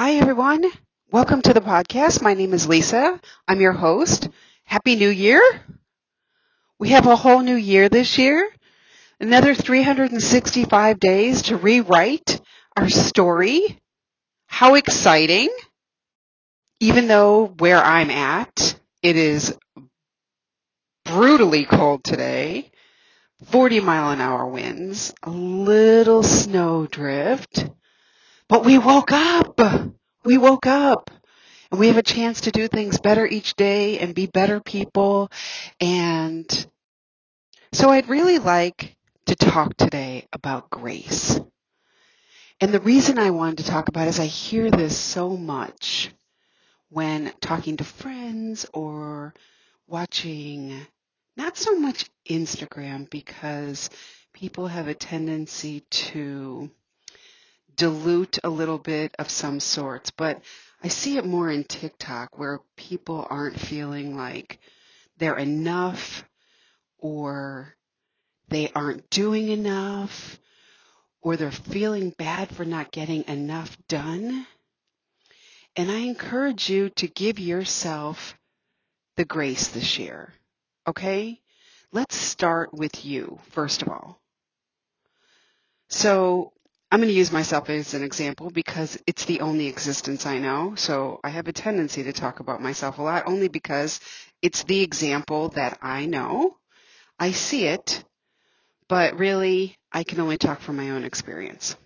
Hi, everyone. Welcome to the podcast. My name is Lisa. I'm your host. Happy New Year. We have a whole new year this year. Another 365 days to rewrite our story. How exciting. Even though where I'm at, it is brutally cold today. 40-mile-an-hour winds, a little snow drift. But we woke up. We woke up. And we have a chance to do things better each day and be better people. And so I'd really like to talk today about grace. And the reason I wanted to talk about it is I hear this so much when talking to friends or watching not so much Instagram, because people have a tendency to dilute a little bit of some sorts, but I see it more in TikTok where people aren't feeling like they're enough or they aren't doing enough or they're feeling bad for not getting enough done. And I encourage you to give yourself the grace this year, okay? Let's start with you, first of all. So I'm going to use myself as an example because it's the only existence I know. So I have a tendency to talk about myself a lot only because it's the example that I know. I see it, but really I can only talk from my own experience.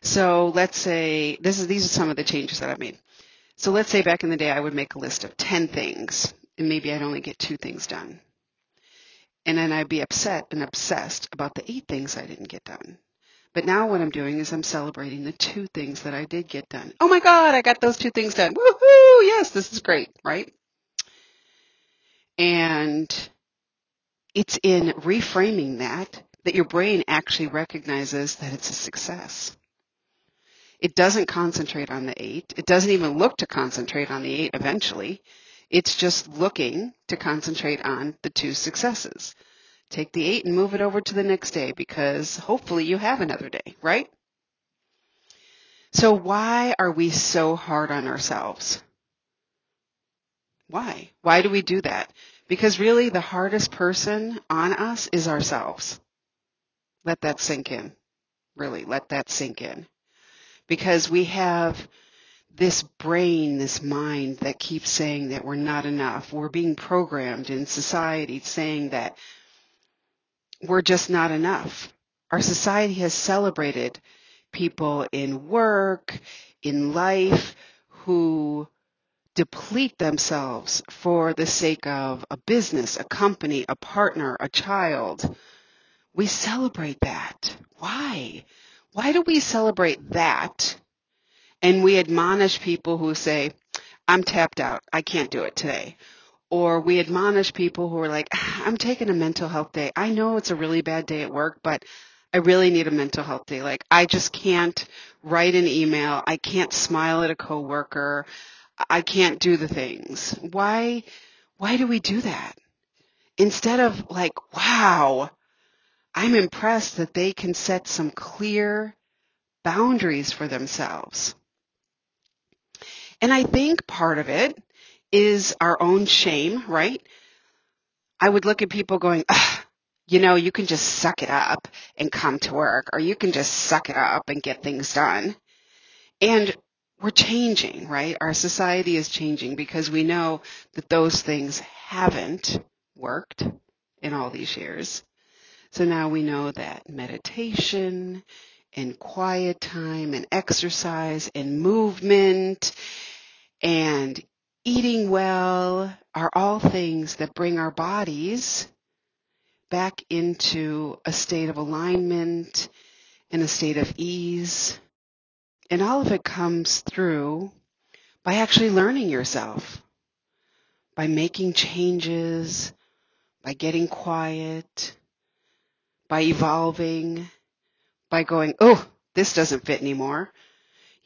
So let's say these are some of the changes that I've made. So let's say back in the day I would make a list of 10 things and maybe I'd only get 2 things done. And then I'd be upset and obsessed about the 8 things I didn't get done. But now what I'm doing is I'm celebrating the 2 things that I did get done. Oh my God, I got those 2 things done. Woohoo! Yes, this is great, right? And it's in reframing that your brain actually recognizes that it's a success. It doesn't concentrate on the 8. It doesn't even look to concentrate on the 8 eventually. It's just looking to concentrate on the 2 successes. Take the 8 and move it over to the next day because hopefully you have another day, right? So why are we so hard on ourselves? Why? Why do we do that? Because really the hardest person on us is ourselves. Let that sink in. Really, let that sink in. Because we have this brain, this mind that keeps saying that we're not enough. We're being programmed in society saying that we're just not enough. Our society has celebrated people in work, in life, who deplete themselves for the sake of a business, a company, a partner, a child. We celebrate that. Why? Why do we celebrate that? And we admonish people who say, I'm tapped out. I can't do it today. Or we admonish people who are like, I'm taking a mental health day. I know it's a really bad day at work, but I really need a mental health day. Like, I just can't write an email. I can't smile at a coworker. I can't do the things. Why do we do that? Instead of like, wow, I'm impressed that they can set some clear boundaries for themselves. And I think part of it is our own shame, right? I would look at people going, you can just suck it up and come to work, or you can just suck it up and get things done. And we're changing, right? Our society is changing because we know that those things haven't worked in all these years. So now we know that meditation and quiet time and exercise and movement and eating well are all things that bring our bodies back into a state of alignment and a state of ease. And all of it comes through by actually learning yourself, by making changes, by getting quiet, by evolving, by going, oh, this doesn't fit anymore.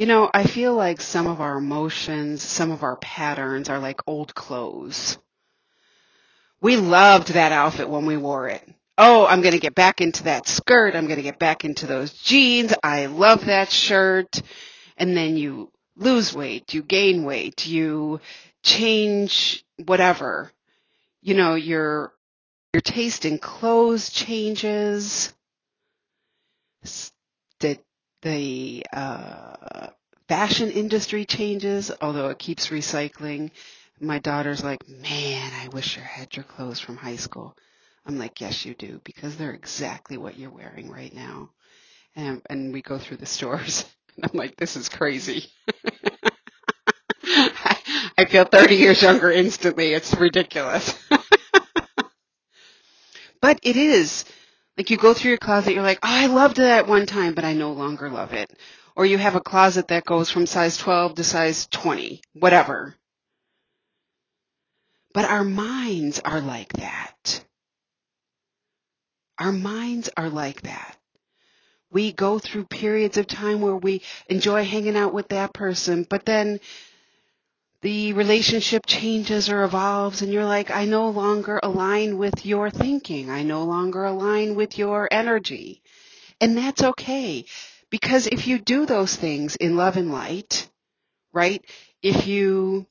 I feel like some of our emotions, some of our patterns are like old clothes. We loved that outfit when we wore it. Oh, I'm going to get back into that skirt. I'm going to get back into those jeans. I love that shirt. and then you lose weight, you gain weight, you change whatever, you know, your taste in clothes changes, the fashion industry changes, although it keeps recycling. My daughter's like, man, I wish I had your clothes from high school. I'm like, yes, you do, because they're exactly what you're wearing right now. And we go through the stores, and I'm like, this is crazy. I feel 30 years younger instantly. It's ridiculous. But it is. Like, you go through your closet, you're like, oh, I loved that one time, but I no longer love it. Or you have a closet that goes from size 12 to size 20, whatever. But our minds are like that. Our minds are like that. We go through periods of time where we enjoy hanging out with that person, but then the relationship changes or evolves, and you're like, I no longer align with your thinking. I no longer align with your energy. And that's okay, because if you do those things in love and light, right, if you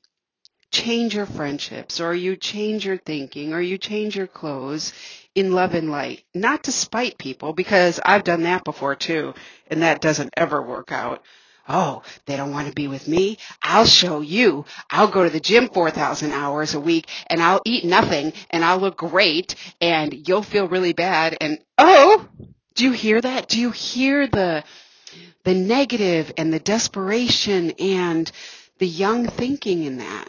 change your friendships, or you change your thinking, or you change your clothes in love and light, not to spite people, because I've done that before too, and that doesn't ever work out. Oh, they don't want to be with me? I'll show you. I'll go to the gym 4,000 hours a week, and I'll eat nothing, and I'll look great, and you'll feel really bad, and oh, do you hear that? Do you hear the negative and the desperation and the young thinking in that?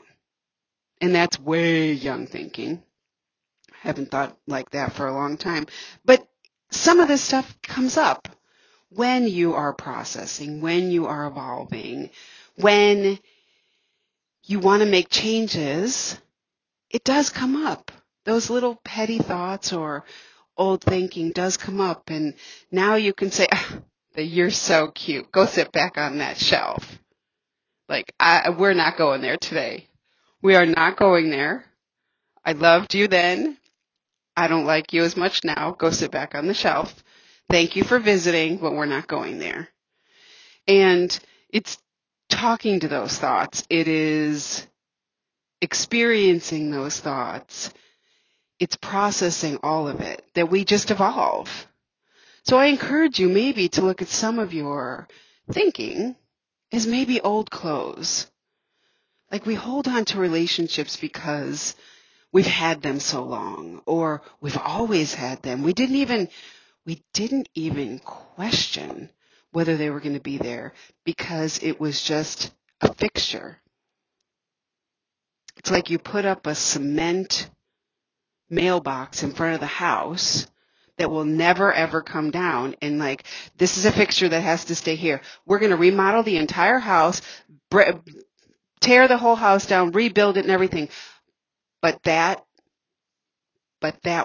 And that's way young thinking. I haven't thought like that for a long time. But some of this stuff comes up when you are processing, when you are evolving, when you want to make changes. It does come up. Those little petty thoughts or old thinking does come up. And now you can say, oh, you're so cute. Go sit back on that shelf. Like, we're not going there today. We are not going there. I loved you then. I don't like you as much now. Go sit back on the shelf. Thank you for visiting, but we're not going there. And it's talking to those thoughts. It is experiencing those thoughts. It's processing all of it, that we just evolve. So I encourage you maybe to look at some of your thinking as maybe old clothes. Like, we hold on to relationships because we've had them so long, or we've always had them. We didn't even question whether they were going to be there, because it was just a fixture. It's like you put up a cement mailbox in front of the house that will never, ever come down. And like, this is a fixture that has to stay here. We're going to remodel the entire house, tear the whole house down, rebuild it and everything. But that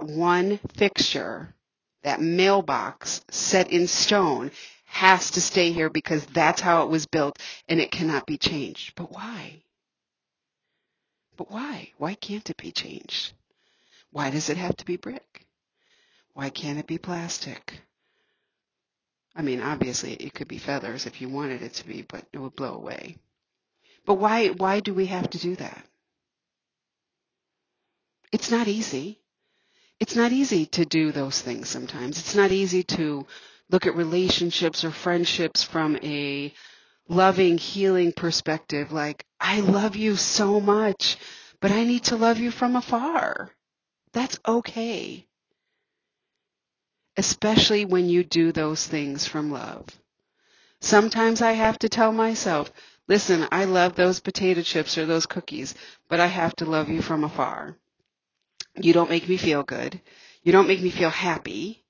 one fixture, that mailbox set in stone, has to stay here because that's how it was built and it cannot be changed. But why? But why? Why can't it be changed? Why does it have to be brick? Why can't it be plastic? I mean, obviously it could be feathers if you wanted it to be, but it would blow away. But why do we have to do that? It's not easy. It's not easy to do those things sometimes. It's not easy to look at relationships or friendships from a loving, healing perspective. Like, I love you so much, but I need to love you from afar. That's okay. Especially when you do those things from love. Sometimes I have to tell myself, listen, I love those potato chips or those cookies, but I have to love you from afar. You don't make me feel good. You don't make me feel happy.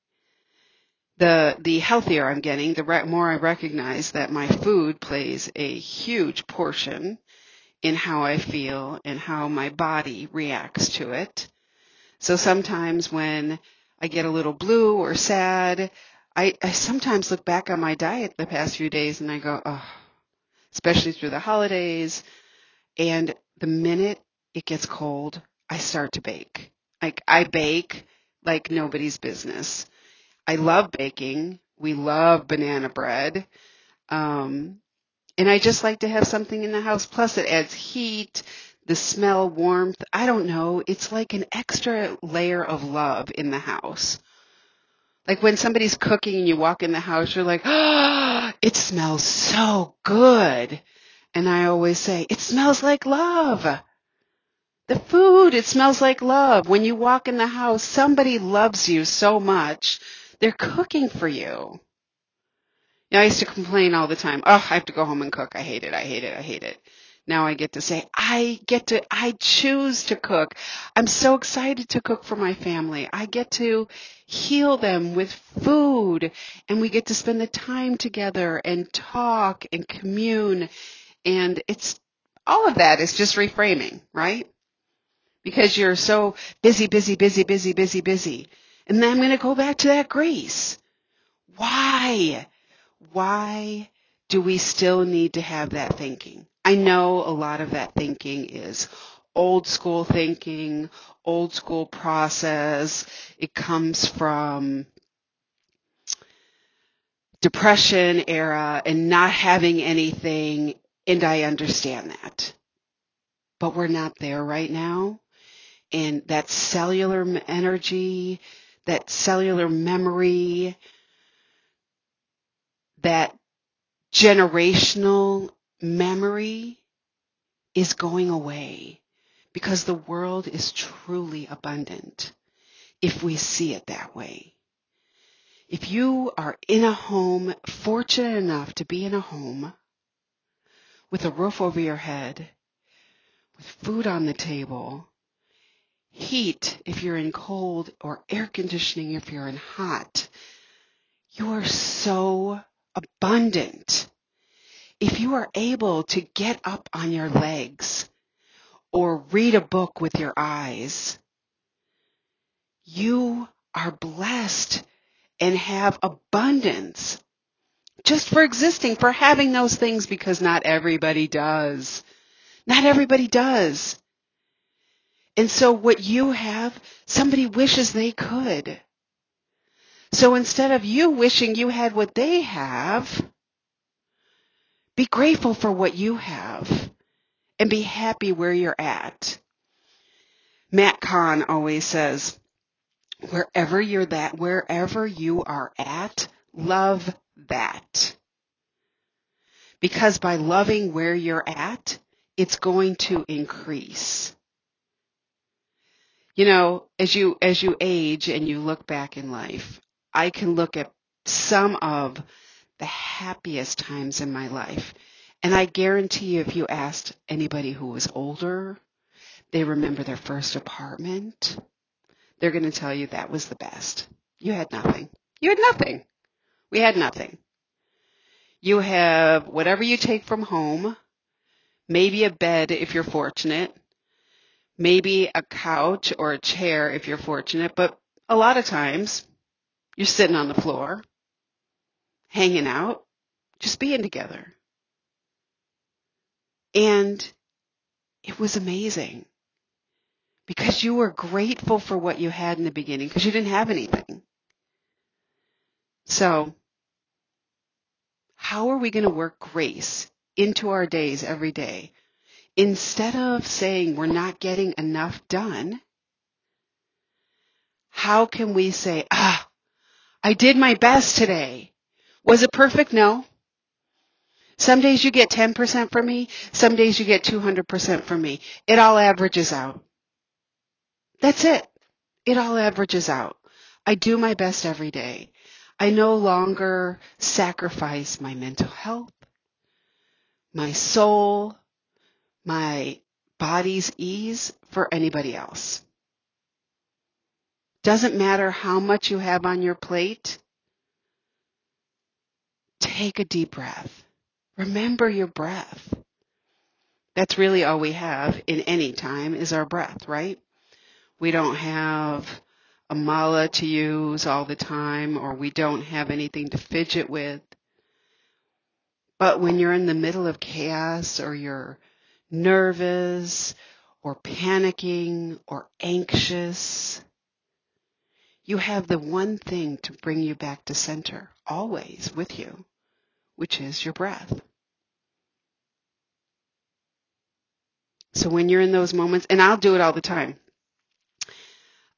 The healthier I'm getting, the more I recognize that my food plays a huge portion in how I feel and how my body reacts to it. So sometimes when I get a little blue or sad, I sometimes look back on my diet the past few days and I go, oh, especially through the holidays. And the minute it gets cold, I start to bake. Like, I bake like nobody's business. I love baking. We love banana bread. And I just like to have something in the house. Plus, it adds heat, the smell, warmth. I don't know. It's like an extra layer of love in the house. Like when somebody's cooking and you walk in the house, you're like, oh, it smells so good. And I always say, it smells like love. The food, it smells like love. When you walk in the house, somebody loves you so much. They're cooking for you. Now, I used to complain all the time. Oh, I have to go home and cook. I hate it. I hate it. I hate it. Now I get to say, I choose to cook. I'm so excited to cook for my family. I get to heal them with food, and we get to spend the time together and talk and commune. And it's all of that is just reframing, right? Because you're so busy. And then I'm going to go back to that grace. Why do we still need to have that thinking? I know a lot of that thinking is old school thinking, old school process. It comes from Depression era and not having anything, and I understand that. But we're not there right now. And that cellular energy, that cellular memory, that generational memory is going away because the world is truly abundant if we see it that way. If you are in a home, fortunate enough to be in a home with a roof over your head, with food on the table, heat if you're in cold, or air conditioning if you're in hot, you are so abundant. If you are able to get up on your legs or read a book with your eyes, you are blessed and have abundance just for existing, for having those things, because not everybody does. Not everybody does. And so what you have, somebody wishes they could. So instead of you wishing you had what they have, be grateful for what you have and be happy where you're at. Matt Kahn always says, wherever you are at, love that. Because by loving where you're at, it's going to increase. You know, as you age and you look back in life, I can look at some of the happiest times in my life. And I guarantee you, if you asked anybody who was older, they remember their first apartment, they're going to tell you that was the best. You had nothing. You had nothing. We had nothing. You have whatever you take from home, maybe a bed if you're fortunate, maybe a couch or a chair if you're fortunate, but a lot of times you're sitting on the floor, hanging out, just being together. And it was amazing because you were grateful for what you had in the beginning because you didn't have anything. So how are we going to work grace into our days every day? Instead of saying we're not getting enough done, how can we say, I did my best today. Was it perfect? No. Some days you get 10% from me. Some days you get 200% from me. It all averages out. That's it. It all averages out. I do my best every day. I no longer sacrifice my mental health, my soul, my body's ease for anybody else. Doesn't matter how much you have on your plate. Take a deep breath. Remember your breath. That's really all we have in any time is our breath, right? We don't have a mala to use all the time, or we don't have anything to fidget with. But when you're in the middle of chaos, or you're nervous, or panicking, or anxious, you have the one thing to bring you back to center always with you, which is your breath. So when you're in those moments, and I'll do it all the time,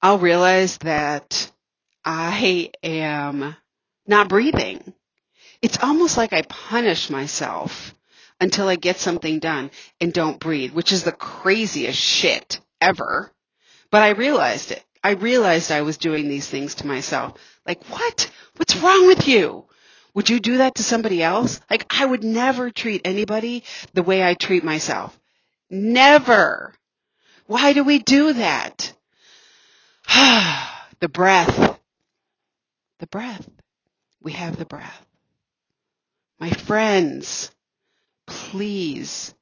I'll realize that I am not breathing. It's almost like I punish myself until I get something done and don't breathe, which is the craziest shit ever. But I realized it. I realized I was doing these things to myself. Like, what? What's wrong with you? Would you do that to somebody else? Like, I would never treat anybody the way I treat myself. Never. Why do we do that? The breath. The breath. We have the breath. My friends, please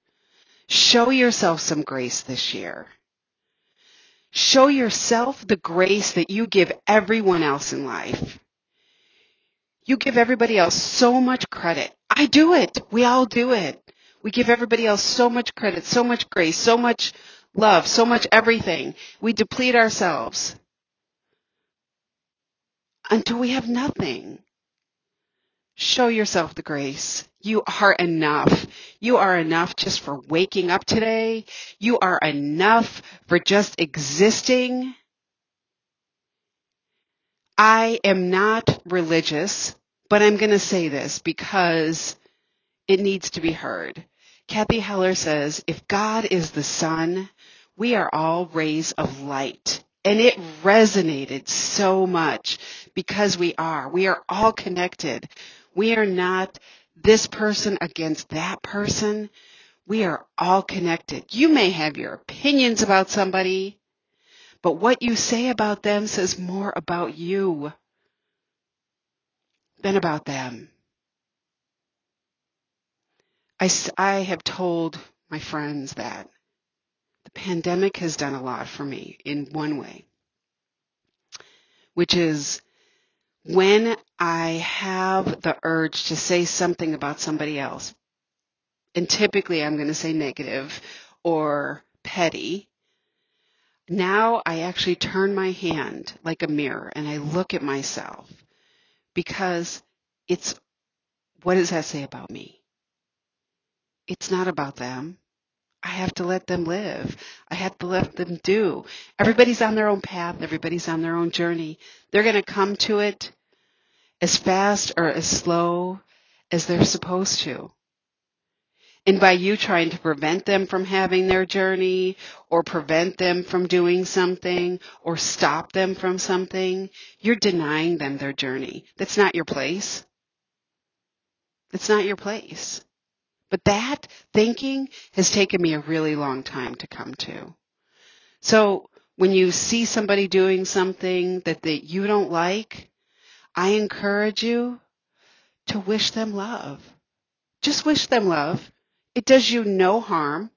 show yourself some grace this year. Show yourself the grace that you give everyone else in life. You give everybody else so much credit. I do it. We all do it. We give everybody else so much credit, so much grace, so much love, so much everything. We deplete ourselves until we have nothing. Show yourself the grace. You are enough. You are enough just for waking up today. You are enough for just existing. I am not religious, but I'm going to say this because it needs to be heard. Kathy Heller says, if God is the sun, we are all rays of light. And it resonated so much because we are. We are all connected. We are not this person against that person. We are all connected. You may have your opinions about somebody, but what you say about them says more about you than about them. I have told my friends that the pandemic has done a lot for me in one way, which is when I have the urge to say something about somebody else, and typically I'm going to say negative or petty, now I actually turn my hand like a mirror and I look at myself because it's, what does that say about me? It's not about them. I have to let them live. I have to let them do. Everybody's on their own path. Everybody's on their own journey. They're going to come to it as fast or as slow as they're supposed to. And by you trying to prevent them from having their journey or prevent them from doing something or stop them from something, you're denying them their journey. That's not your place. That's not your place. But that thinking has taken me a really long time to come to. So when you see somebody doing something that you don't like, I encourage you to wish them love. Just wish them love. It does you no harm.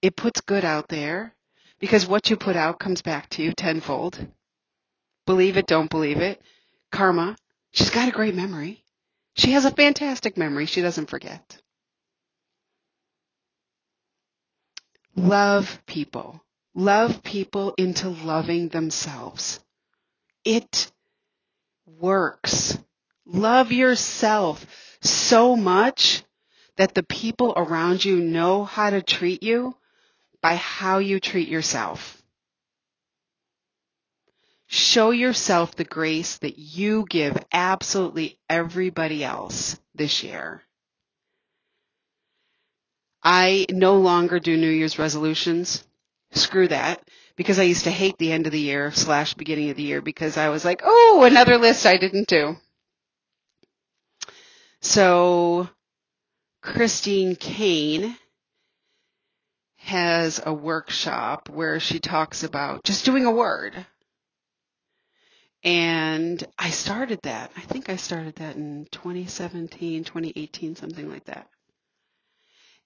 It puts good out there because what you put out comes back to you tenfold. Believe it, don't believe it. Karma, she's got a great memory. She has a fantastic memory. She doesn't forget. Love people. Love people into loving themselves. It works. Love yourself so much that the people around you know how to treat you by how you treat yourself. Show yourself the grace that you give absolutely everybody else this year. I no longer do New Year's resolutions. Screw that. Because I used to hate the end of the year / beginning of the year because I was like, oh, another list I didn't do. So Christine Kane has a workshop where she talks about just doing a word. And I started that. I think I started that in 2017, 2018, something like that.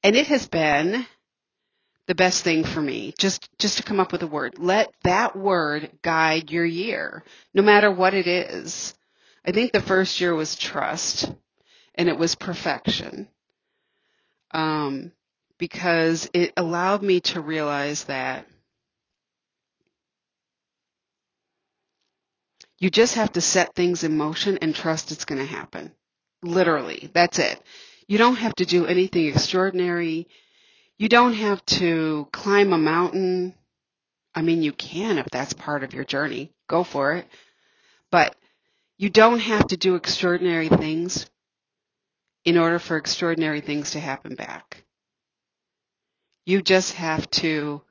And it has been the best thing for me, just to come up with a word. Let that word guide your year, no matter what it is. I think the first year was trust, and it was perfection, because it allowed me to realize that you just have to set things in motion and trust it's going to happen. Literally, that's it. You don't have to do anything extraordinary. You don't have to climb a mountain. I mean, you can if that's part of your journey. Go for it. But you don't have to do extraordinary things in order for extraordinary things to happen back. You just have to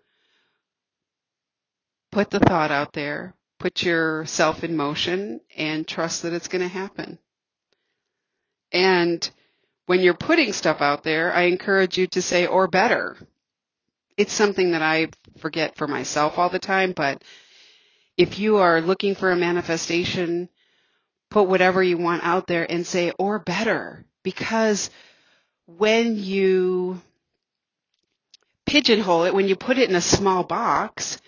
put the thought out there, put yourself in motion, and trust that it's going to happen. And when you're putting stuff out there, I encourage you to say, or better. It's something that I forget for myself all the time, but if you are looking for a manifestation, put whatever you want out there and say, or better. Because when you pigeonhole it, when you put it in a small box,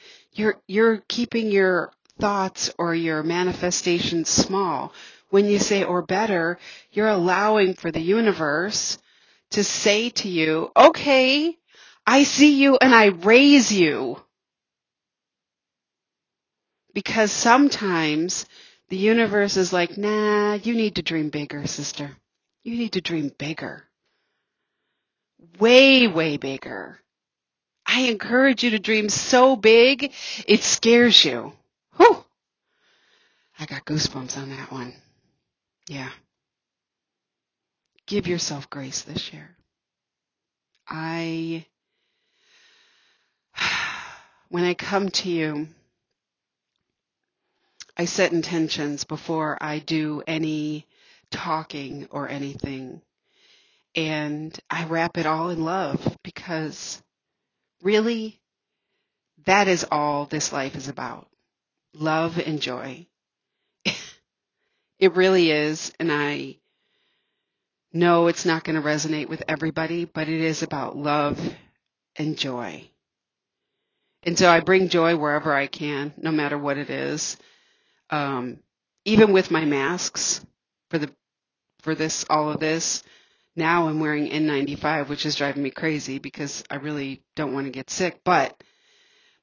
you're keeping your thoughts or your manifestations small. When you say, or better, you're allowing for the universe to say to you, okay, I see you and I raise you. Because sometimes the universe is like, nah, you need to dream bigger, sister. You need to dream bigger. Way, way bigger. I encourage you to dream so big, it scares you. Whew. I got goosebumps on that one. Yeah. Give yourself grace this year. When I come to you, I set intentions before I do any talking or anything, and I wrap it all in love, because really that is all this life is about, love and joy. It really is, and I know it's not going to resonate with everybody, but it is about love and joy. And so I bring joy wherever I can, no matter what it is, even with my masks. For all of this, now I'm wearing N95, which is driving me crazy because I really don't want to get sick. But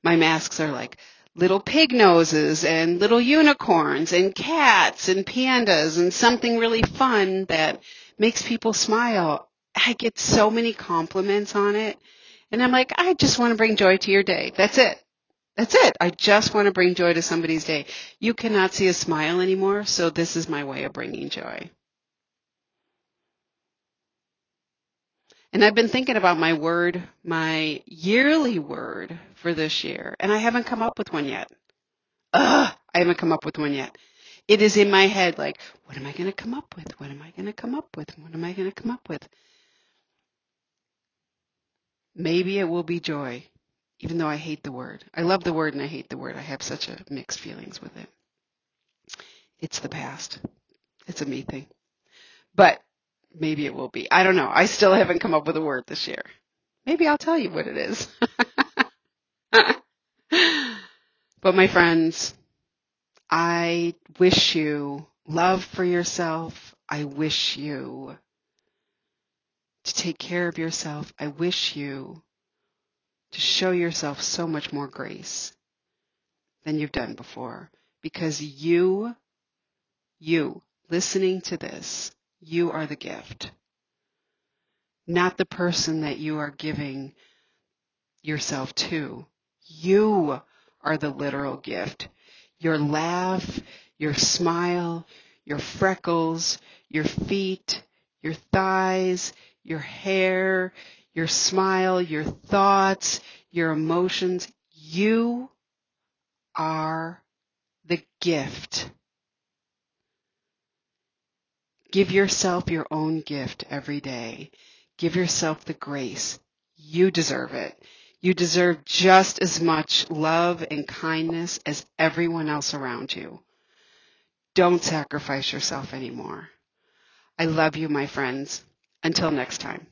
my masks are like little pig noses and little unicorns and cats and pandas and something really fun that makes people smile. I get so many compliments on it. And I'm like, I just want to bring joy to your day. That's it. That's it. I just want to bring joy to somebody's day. You cannot see a smile anymore, so this is my way of bringing joy. And I've been thinking about my word, my yearly word for this year, and I haven't come up with one yet. It is in my head like, what am I going to come up with? Maybe it will be joy. Even though I hate the word. I love the word and I hate the word. I have such a mixed feelings with it. It's the past. It's a me thing. But maybe it will be. I don't know. I still haven't come up with a word this year. Maybe I'll tell you what it is. But my friends, I wish you love for yourself. I wish you to take care of yourself. I wish you to show yourself so much more grace than you've done before. Because you, listening to this, you are the gift. Not the person that you are giving yourself to. You are the literal gift. Your laugh, your smile, your freckles, your feet, your thighs, your hair, your smile, your thoughts, your emotions. You are the gift. Give yourself your own gift every day. Give yourself the grace. You deserve it. You deserve just as much love and kindness as everyone else around you. Don't sacrifice yourself anymore. I love you, my friends. Until next time.